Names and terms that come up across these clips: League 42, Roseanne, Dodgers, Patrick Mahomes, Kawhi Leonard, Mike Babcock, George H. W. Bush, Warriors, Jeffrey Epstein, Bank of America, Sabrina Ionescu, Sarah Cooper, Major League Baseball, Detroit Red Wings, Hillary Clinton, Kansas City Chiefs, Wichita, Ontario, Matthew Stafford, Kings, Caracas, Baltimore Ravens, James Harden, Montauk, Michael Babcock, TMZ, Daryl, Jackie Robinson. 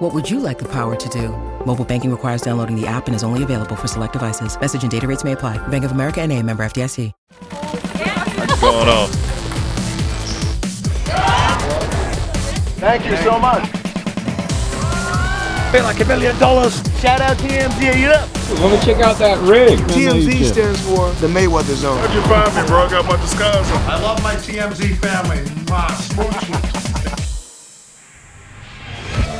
What would you like the power to do? Mobile banking requires downloading the app and is only available for select devices. Message and data rates may apply. Bank of America N.A. member FDIC. What's going on? Thank you so much. Feel like $1 million. Shout out TMZ. Yeah. Let me check out that rig. TMZ stands for the Mayweather Zone. How'd you find me, bro? I got my disguise on. I love my TMZ family. My smoochies.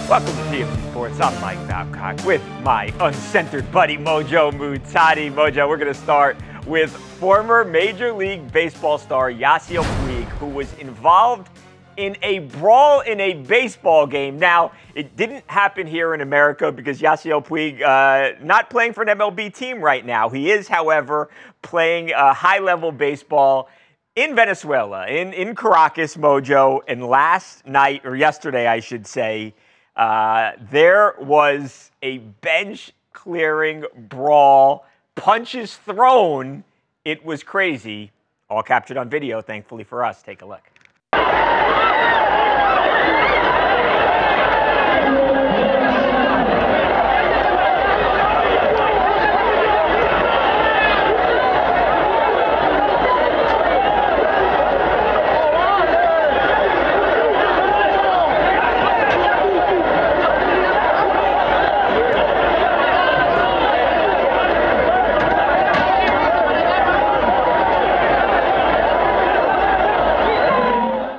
Welcome to TMZ Sports. I'm Mike Babcock with my uncensored buddy Mojo Muhtadi. Mojo, we're going to start with former Major League Baseball star Yasiel Puig, who was involved in a brawl in a baseball game. Now, it didn't happen here in America because Yasiel Puig not playing for an MLB team right now. He is, however, playing high-level baseball in Venezuela, in Caracas, Mojo. And last night, or yesterday, I should say, there was a bench-clearing brawl, punches thrown. It was crazy. All captured on video, thankfully for us. Take a look.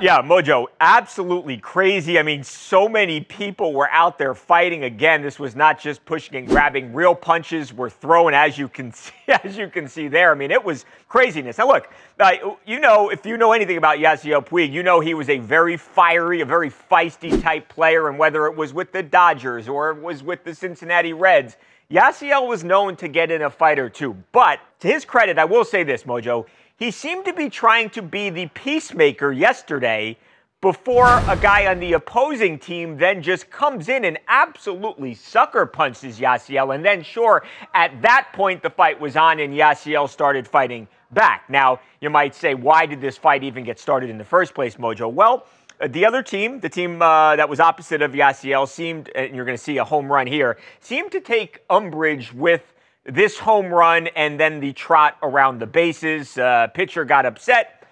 Yeah, Mojo, absolutely crazy. I mean, so many people were out there fighting. Again, this was not just pushing and grabbing. Real punches were thrown, as you can see there. I mean, it was craziness. Now, look, if you know anything about Yasiel Puig, you know he was a very fiery, a very feisty type player. And whether it was with the Dodgers or it was with the Cincinnati Reds, Yasiel was known to get in a fight or two. But to his credit, I will say this, Mojo. He seemed to be trying to be the peacemaker yesterday before a guy on the opposing team then just comes in and absolutely sucker punches Yasiel. And then, sure, at that point, the fight was on and Yasiel started fighting back. Now, you might say, why did this fight even get started in the first place, Mojo? Well, the other team, the team that was opposite of Yasiel, seemed, and you're going to see a home run here, seemed to take umbrage with this home run and then the trot around the bases. Pitcher got upset.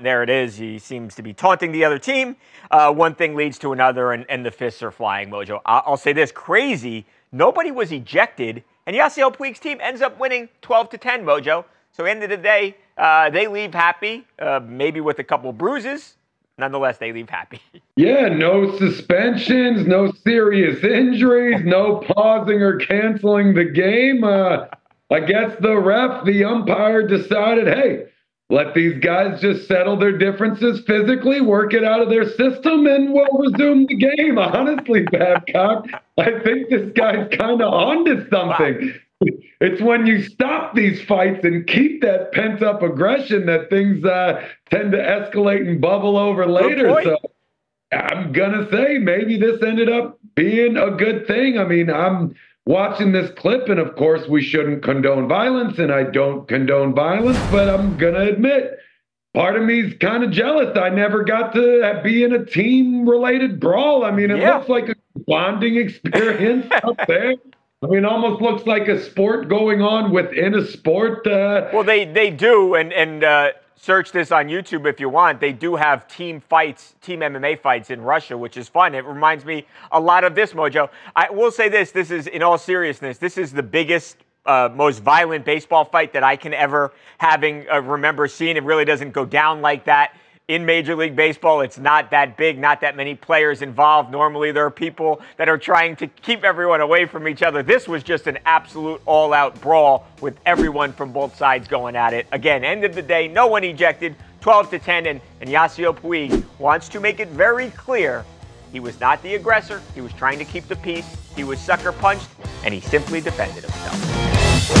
There it is. He seems to be taunting the other team. One thing leads to another, and the fists are flying, Mojo. I'll say this. Crazy. Nobody was ejected, and Yasiel Puig's team ends up winning 12-10, Mojo. So end of the day, they leave happy, maybe with a couple bruises. Nonetheless, they leave happy. Yeah, no suspensions, no serious injuries, no pausing or canceling the game. I guess the umpire decided, hey, let these guys just settle their differences physically, work it out of their system, and we'll resume the game. Honestly, Babcock, I think this guy's kind of onto something. Wow. It's when you stop these fights and keep that pent-up aggression that things tend to escalate and bubble over later. So I'm going to say maybe this ended up being a good thing. I mean, I'm watching this clip, and of course we shouldn't condone violence, and I don't condone violence, but I'm going to admit part of me's kind of jealous. I never got to be in a team-related brawl. I mean, it looks like a bonding experience up there. I mean, it almost looks like a sport going on within a sport. Well, they do, and search this on YouTube if you want. They do have team fights, team MMA fights in Russia, which is fun. It reminds me a lot of this, Mojo. I will say this. This is, in all seriousness, this is the biggest, most violent baseball fight that I can ever remember seeing. It really doesn't go down like that in Major League Baseball. It's not that big, not that many players involved. Normally, there are people that are trying to keep everyone away from each other. This was just an absolute all-out brawl with everyone from both sides going at it. Again, end of the day, no one ejected, 12-10, and Yasiel Puig wants to make it very clear he was not the aggressor. He was trying to keep the peace. He was sucker punched, and he simply defended himself.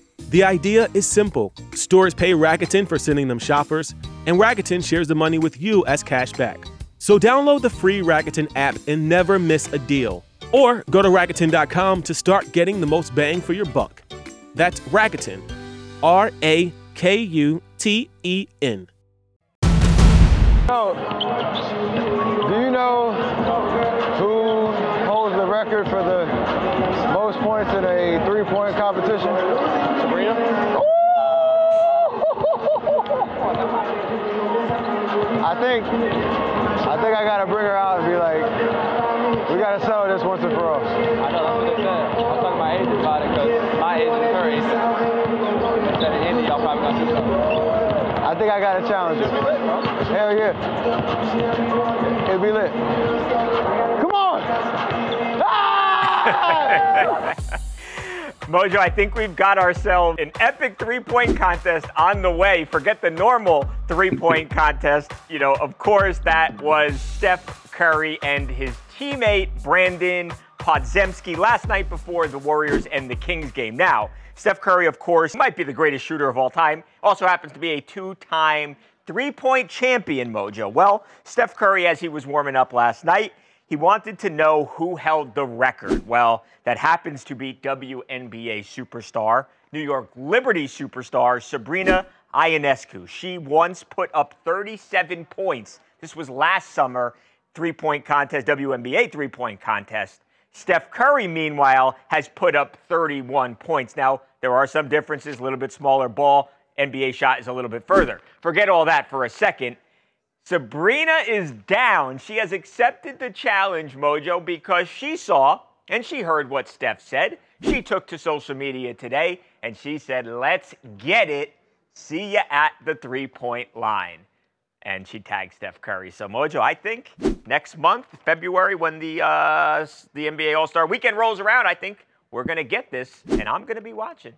The idea is simple. Stores pay Rakuten for sending them shoppers, and Rakuten shares the money with you as cash back. So download the free Rakuten app and never miss a deal. Or go to Rakuten.com to start getting the most bang for your buck. That's Rakuten. R-A-K-U-T-E-N. Do you know who holds the record for the most points in a three-point competition? Sabrina? I think I gotta bring her out and be like, we gotta settle this once and for all. I know, that's what they said. I was talking to my agent about it because my agent Curry said, instead of Indy, y'all probably gonna do something. I think I got a challenge. Hell yeah. It'll be lit. Come on! Ah! Mojo, I think we've got ourselves an epic three-point contest on the way. Forget the normal three-point contest. You know, of course, that was Steph Curry and his teammate, Brandon Podzemski, last night before the Warriors and the Kings game. Now, Steph Curry, of course, might be the greatest shooter of all time. Also happens to be a two-time three-point champion, Mojo. Well, Steph Curry, as he was warming up last night, he wanted to know who held the record. Well, that happens to be WNBA superstar, New York Liberty superstar, Sabrina Ionescu. She once put up 37 points. This was last summer, three-point contest, WNBA three-point contest. Steph Curry, meanwhile, has put up 31 points. Now, there are some differences, a little bit smaller ball. NBA shot is a little bit further. Forget all that for a second. Sabrina is down. She has accepted the challenge, Mojo, because she saw and she heard what Steph said. She took to social media today, and she said, let's get it. See ya at the three-point line. And she tagged Steph Curry. So, Mojo, I think next month, February, when the NBA All-Star Weekend rolls around, I think we're going to get this, and I'm going to be watching.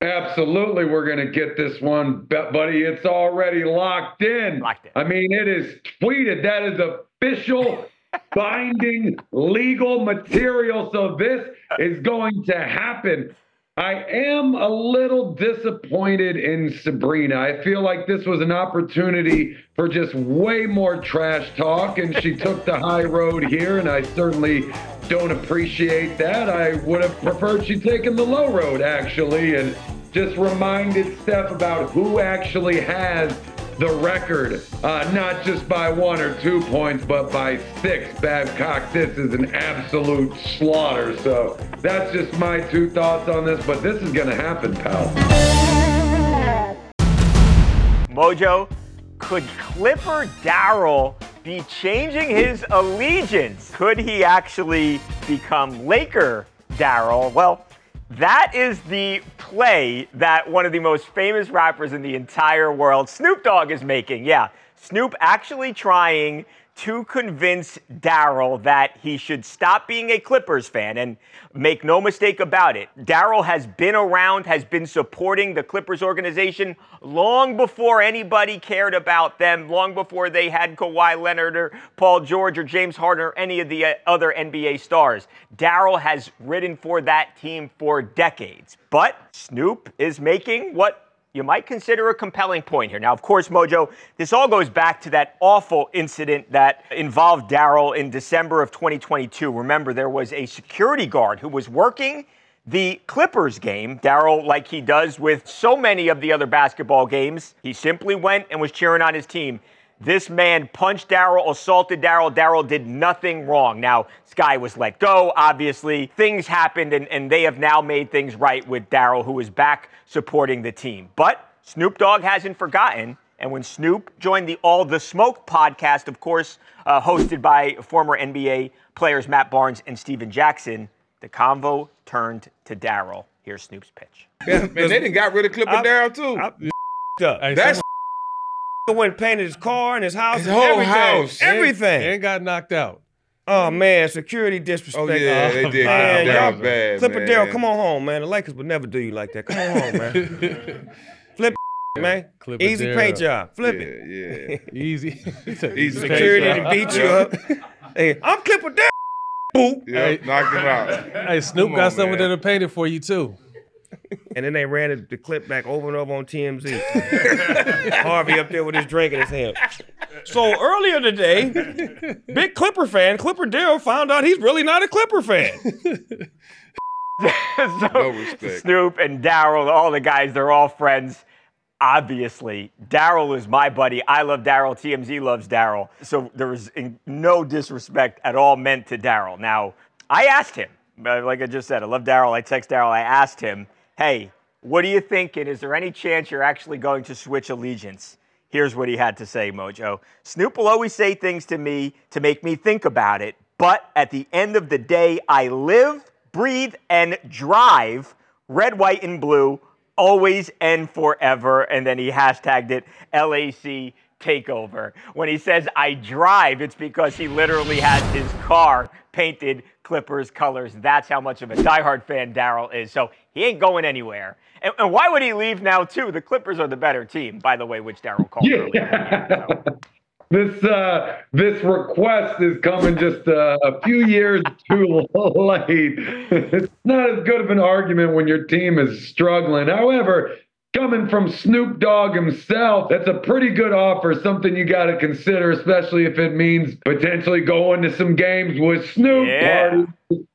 Absolutely, we're going to get this one, buddy. It's already locked in. Locked in. I mean, it is tweeted. That is official, binding, legal material. So this is going to happen. I am a little disappointed in Sabrina. I feel like this was an opportunity for just way more trash talk, and she took the high road here, and I certainly don't appreciate that. I would have preferred she'd taken the low road, actually, and just reminded Steph about who actually has the record, not just by 1 or 2 points, but by 6. Babcock, this is an absolute slaughter. So that's just my two thoughts on this, but this is going to happen, pal. Mojo, could Clipper Daryl be changing his allegiance? Could he actually become Laker Daryl? Well, that is the play that one of the most famous rappers in the entire world, Snoop Dogg, is making. Yeah, Snoop actually trying to convince Daryl that he should stop being a Clippers fan, and make no mistake about it. Daryl has been around, has been supporting the Clippers organization long before anybody cared about them, long before they had Kawhi Leonard or Paul George or James Harden or any of the other NBA stars. Daryl has ridden for that team for decades. But Snoop is making what you might consider a compelling point here. Now, of course, Mojo, this all goes back to that awful incident that involved Daryl in December of 2022. Remember, there was a security guard who was working the Clippers game. Daryl, like he does with so many of the other basketball games, he simply went and was cheering on his team. This man punched Daryl, assaulted Daryl. Daryl did nothing wrong. Now, this guy was let go, obviously. Things happened, and they have now made things right with Daryl, who is back supporting the team. But Snoop Dogg hasn't forgotten. And when Snoop joined the All the Smoke podcast, of course, hosted by former NBA players Matt Barnes and Steven Jackson, the convo turned to Daryl. Here's Snoop's pitch. Yeah, man, they done got rid of Clipper Daryl, too. That's went and painted his car and his house. His whole everything. House. Everything. And got knocked out. Oh, man, security disrespect. Oh, yeah, they did. Man, down bad, Clipper Daryl, come on home, man. The Lakers would never do you like that. Come on home, man. Flip it, man. Clipper easy Darryl. Paint job. Flip it. Yeah, easy. Easy security didn't beat you up. Hey, I'm Clipper Daryl. Boop. Yep, hey. Knocked him out. Hey, Snoop got someone that paint it for you, too. And then they ran the clip back over and over on TMZ. Harvey up there with his drink in his hand. So earlier today, big Clipper fan, Clipper Daryl, found out he's really not a Clipper fan. So, no respect. Snoop and Daryl, all the guys, they're all friends. Obviously, Daryl is my buddy. I love Daryl. TMZ loves Daryl. So there was no disrespect at all meant to Daryl. Now, I asked him. Like I just said, I love Daryl. I text Daryl. I asked him, hey, what are you thinking? Is there any chance you're actually going to switch allegiance? Here's what he had to say, Mojo. Snoop will always say things to me to make me think about it. But at the end of the day, I live, breathe, and drive red, white, and blue, always and forever. And then he hashtagged it LAC takeover. When he says I drive, it's because he literally has his car painted Clippers colors. That's how much of a diehard fan Daryl is. So he ain't going anywhere. And why would he leave now, too? The Clippers are the better team, by the way, which Daryl called earlier. So. This request is coming just a few years too late. It's not as good of an argument when your team is struggling. However, coming from Snoop Dogg himself, that's a pretty good offer, something you got to consider, especially if it means potentially going to some games with Snoop. Yeah.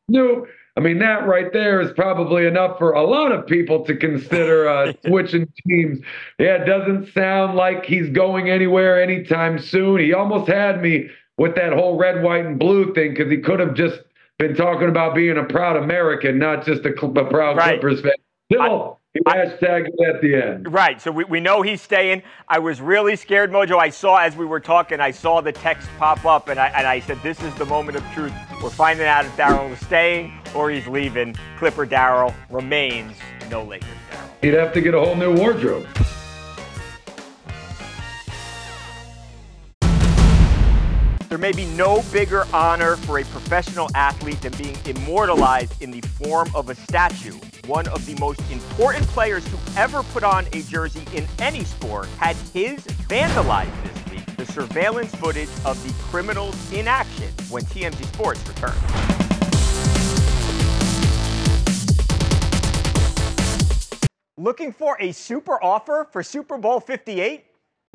Snoop. I mean, that right there is probably enough for a lot of people to consider switching teams. Yeah, it doesn't sound like he's going anywhere anytime soon. He almost had me with that whole red, white, and blue thing because he could have just been talking about being a proud American, not just a proud Clippers fan. Still, he hashtagged it at the end. Right, so we know he's staying. I was really scared, Mojo. I saw, as we were talking, I saw the text pop up, and I said, this is the moment of truth. We're finding out if Daryl was staying or he's leaving. Clipper Daryl remains. No Lakers Daryl. He'd have to get a whole new wardrobe. There may be no bigger honor for a professional athlete than being immortalized in the form of a statue. One of the most important players to ever put on a jersey in any sport had his vandalized this week. The surveillance footage of the criminals in action when TMZ Sports returns. Looking for a super offer for Super Bowl 58?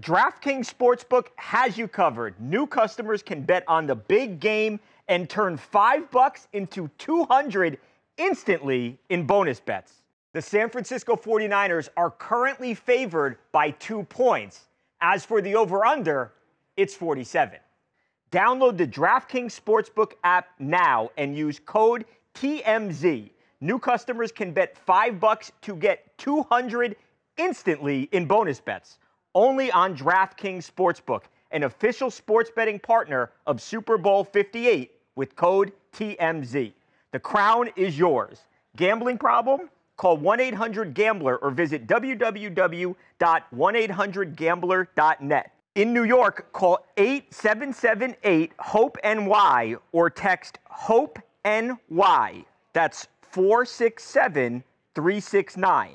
DraftKings Sportsbook has you covered. New customers can bet on the big game and turn $5 into $200 instantly in bonus bets. The San Francisco 49ers are currently favored by 2 points. As for the over-under, it's 47. Download the DraftKings Sportsbook app now and use code TMZ. New customers can bet $5 to get $200 instantly in bonus bets. Only on DraftKings Sportsbook, an official sports betting partner of Super Bowl 58 with code TMZ. The crown is yours. Gambling problem? Call 1-800-GAMBLER or visit www.1800gambler.net. In New York, call 8778-HOPE-NY or text HOPE-NY. That's 467-369.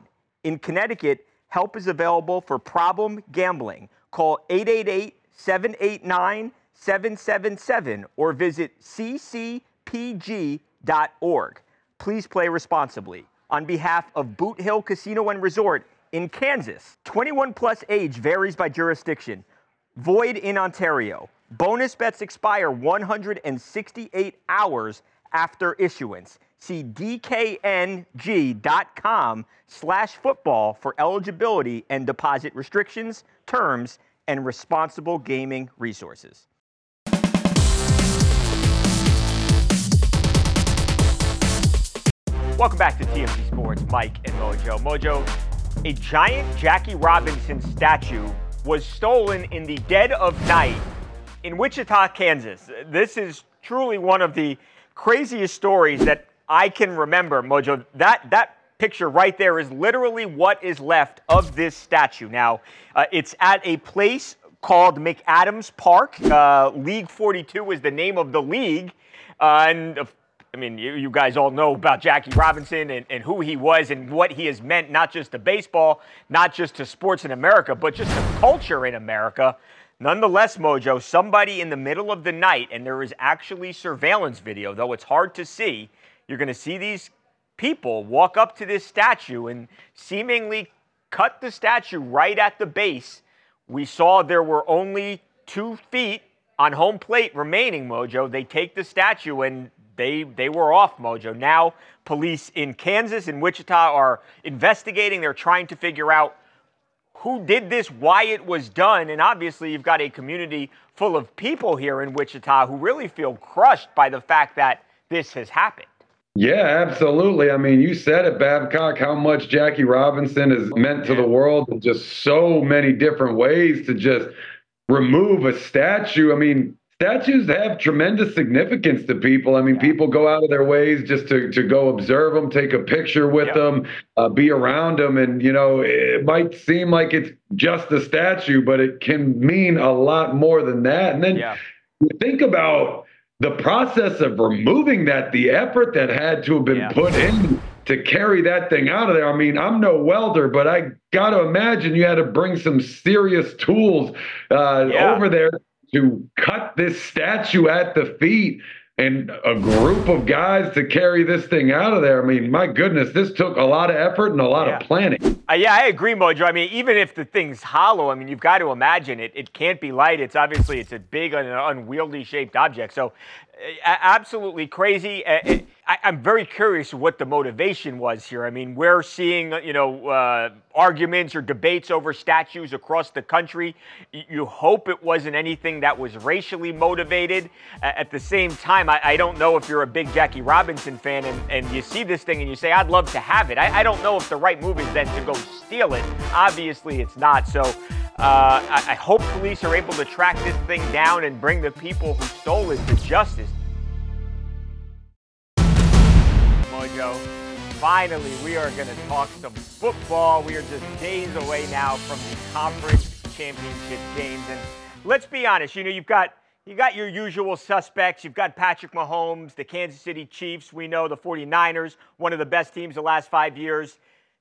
In Connecticut, help is available for problem gambling. Call 888-789-777 or visit ccpg.org. Please play responsibly. On behalf of Boot Hill Casino and Resort in Kansas, 21 plus age varies by jurisdiction. Void in Ontario. Bonus bets expire 168 hours after issuance. See dkng.com/football for eligibility and deposit restrictions, terms, and responsible gaming resources. Welcome back to TMZ Sports, Mike and Mojo. Mojo, a giant Jackie Robinson statue was stolen in the dead of night in Wichita, Kansas. This is truly one of the craziest stories that I can remember, Mojo. That picture right there is literally what is left of this statue. Now, it's at a place called McAdams Park. League 42 is the name of the league. I mean, you guys all know about Jackie Robinson and who he was and what he has meant, not just to baseball, not just to sports in America, but just to culture in America. Nonetheless, Mojo, somebody in the middle of the night, and there is actually surveillance video, though it's hard to see. You're going to see these people walk up to this statue and seemingly cut the statue right at the base. We saw there were only 2 feet on home plate remaining, Mojo. They take the statue and They were off, Mojo. Now police in Kansas and Wichita are investigating. They're trying to figure out who did this, why it was done. And obviously you've got a community full of people here in Wichita who really feel crushed by the fact that this has happened. Yeah, absolutely. I mean, you said it, Babcock, how much Jackie Robinson has meant to the world in just so many different ways. To just remove a statue, I mean, statues have tremendous significance to people. I mean, people go out of their ways just to go observe them, take a picture with them, be around them. And, you know, it might seem like it's just a statue, but it can mean a lot more than that. And then you think about the process of removing that, the effort that had to have been put in to carry that thing out of there. I mean, I'm no welder, but I got to imagine you had to bring some serious tools over there to cut this statue at the feet, and a group of guys to carry this thing out of there. I mean, my goodness, this took a lot of effort and a lot of planning. I agree, Mojo. I mean, even if the thing's hollow, I mean, you've got to imagine it can't be light. It's obviously, it's a big and unwieldy shaped object. So absolutely crazy. I'm very curious what the motivation was here. I mean, we're seeing, you know, arguments or debates over statues across the country. You hope it wasn't anything that was racially motivated. At the same time, I don't know if you're a big Jackie Robinson fan and you see this thing and you say, I'd love to have it. I don't know if the right move is then to go steal it. Obviously, it's not. So I hope police are able to track this thing down and bring the people who stole it to justice. Mojo, finally, we are going to talk some football. We are just days away now from the conference championship games. And let's be honest, you know, you've got your usual suspects. You've got Patrick Mahomes, the Kansas City Chiefs. We know the 49ers, one of the best teams the last 5 years.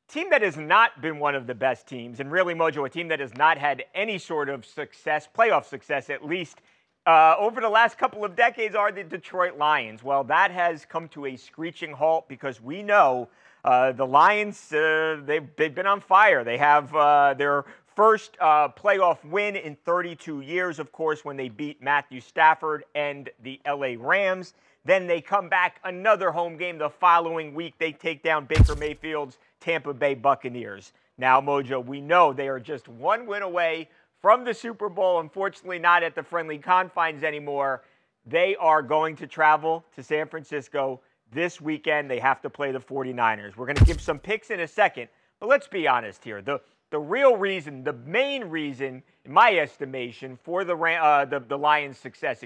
Team that has not been one of the best teams. And really, Mojo, a team that has not had any sort of success, playoff success at least, over the last couple of decades are the Detroit Lions. Well, that has come to a screeching halt because we know the Lions, they've been on fire. They have their first playoff win in 32 years, of course, when they beat Matthew Stafford and the LA Rams. Then they come back another home game the following week. They take down Baker Mayfield's Tampa Bay Buccaneers. Now, Mojo, we know they are just one win away from the Super Bowl, unfortunately not at the friendly confines anymore. They are going to travel to San Francisco this weekend. They have to play the 49ers. We're going to give some picks in a second, but let's be honest here. The real reason, the main reason, in my estimation, for the Lions' success,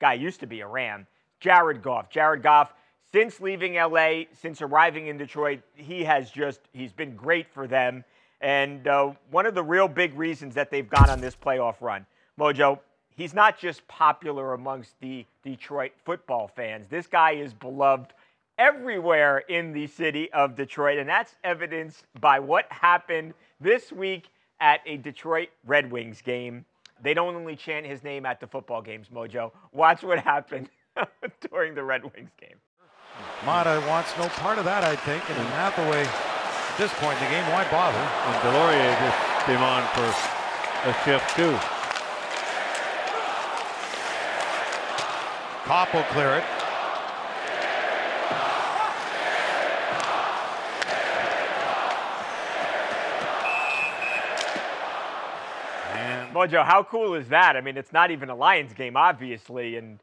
guy used to be a Ram, Jared Goff. Jared Goff, since leaving LA, since arriving in Detroit, he's been great for them. And one of the real big reasons that they've gone on this playoff run, Mojo, he's not just popular amongst the Detroit football fans. This guy is beloved everywhere in the city of Detroit, and that's evidenced by what happened this week at a Detroit Red Wings game. They don't only chant his name at the football games, Mojo. Watch what happened during the Red Wings game. Mata wants no part of that, I think, and in Hathaway. At this point in the game, why bother? And Delorier just came on for a shift, too. Kopp will clear it. And Mojo, how cool is that? I mean, it's not even a Lions game, obviously, and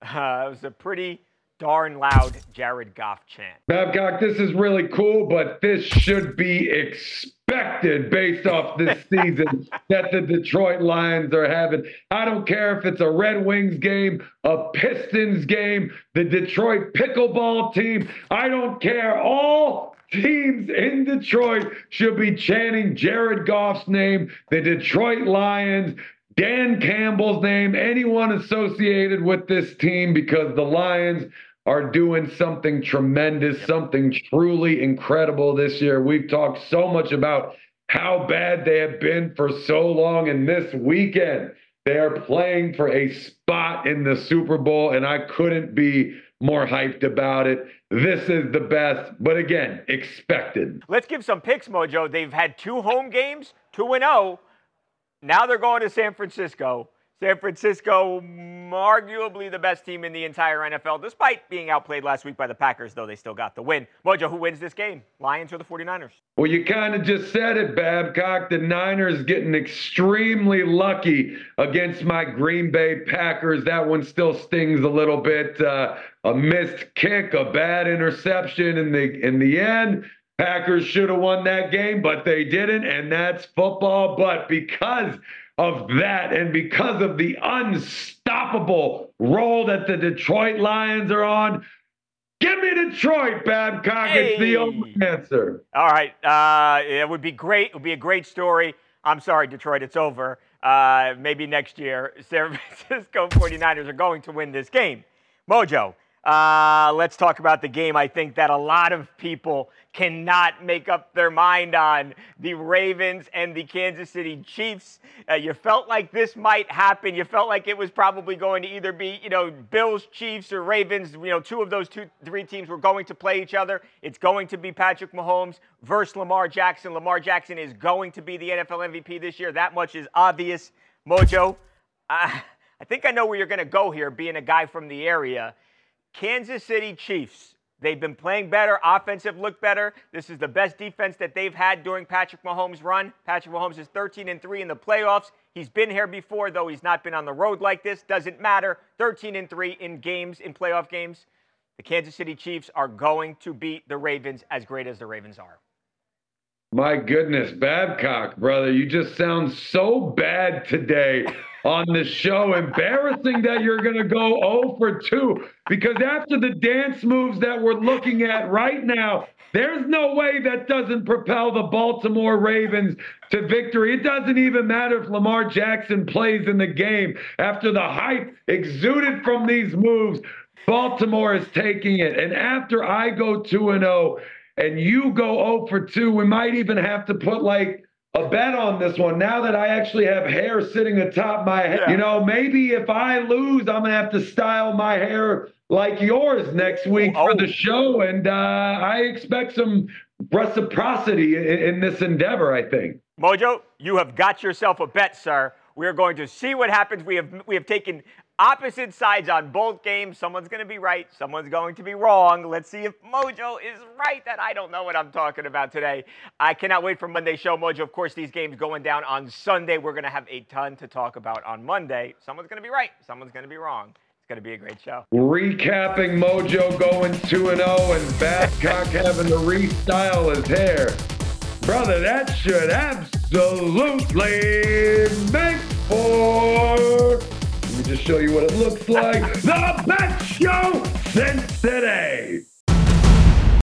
it was a pretty darn loud Jared Goff chant. Babcock, this is really cool, but this should be expected based off this season that the Detroit Lions are having. I don't care if it's a Red Wings game, a Pistons game, the Detroit pickleball team. I don't care. All teams in Detroit should be chanting Jared Goff's name, the Detroit Lions. Dan Campbell's name, anyone associated with this team, because the Lions are doing something tremendous, something truly incredible this year. We've talked so much about how bad they have been for so long, and this weekend they are playing for a spot in the Super Bowl, and I couldn't be more hyped about it. This is the best, but again, expected. Let's give some picks, Mojo. They've had two home games, 2-0. Now they're going to San Francisco. San Francisco, arguably the best team in the entire NFL, despite being outplayed last week by the Packers, though they still got the win. Mojo, who wins this game, Lions or the 49ers? Well, you kind of just said it, Babcock. The Niners getting extremely lucky against my Green Bay Packers. That one still stings a little bit. A missed kick, a bad interception in the end. Packers should have won that game, but they didn't, and that's football. But because of that, and because of the unstoppable roll that the Detroit Lions are on, give me Detroit, Babcock. Hey. It's the only answer. All right. It would be great. It would be a great story. I'm sorry, Detroit, it's over. Maybe next year. San Francisco 49ers are going to win this game. Mojo, let's talk about the game I think that a lot of people cannot make up their mind on, the Ravens and the Kansas City Chiefs. You felt like this might happen. You felt like it was probably going to either be, Bills, Chiefs, or Ravens. Two of those three teams were going to play each other. It's going to be Patrick Mahomes versus Lamar Jackson. Lamar Jackson is going to be the NFL MVP this year. That much is obvious. Mojo, I think I know where you're going to go here, being a guy from the area. Kansas City Chiefs, they've been playing better. Offensive look better. This is the best defense that they've had during Patrick Mahomes' run. Patrick Mahomes is 13-3 in the playoffs. He's been here before, though he's not been on the road like this. Doesn't matter. 13-3 in games, in playoff games. The Kansas City Chiefs are going to beat the Ravens, as great as the Ravens are. My goodness, Babcock, brother, you just sound so bad today on the show. Embarrassing that you're going to go 0-2, because after the dance moves that we're looking at right now, there's no way that doesn't propel the Baltimore Ravens to victory. It doesn't even matter if Lamar Jackson plays in the game. After the hype exuded from these moves, Baltimore is taking it. And after I go 2-0 and you go 0-2, we might even have to put a bet on this one, now that I actually have hair sitting atop my head. Yeah. Maybe if I lose, I'm going to have to style my hair like yours next week for the show. And I expect some reciprocity in this endeavor, I think. Mojo, you have got yourself a bet, sir. We are going to see what happens. We have taken opposite sides on both games. Someone's going to be right. Someone's going to be wrong. Let's see if Mojo is right, that I don't know what I'm talking about today. I cannot wait for Monday's show, Mojo. Of course, these games going down on Sunday. We're going to have a ton to talk about on Monday. Someone's going to be right. Someone's going to be wrong. It's going to be a great show. Recapping Mojo going 2-0 and Babcock having to restyle his hair. Brother, that should absolutely make for... Let me just show you what it looks like. The best show since today.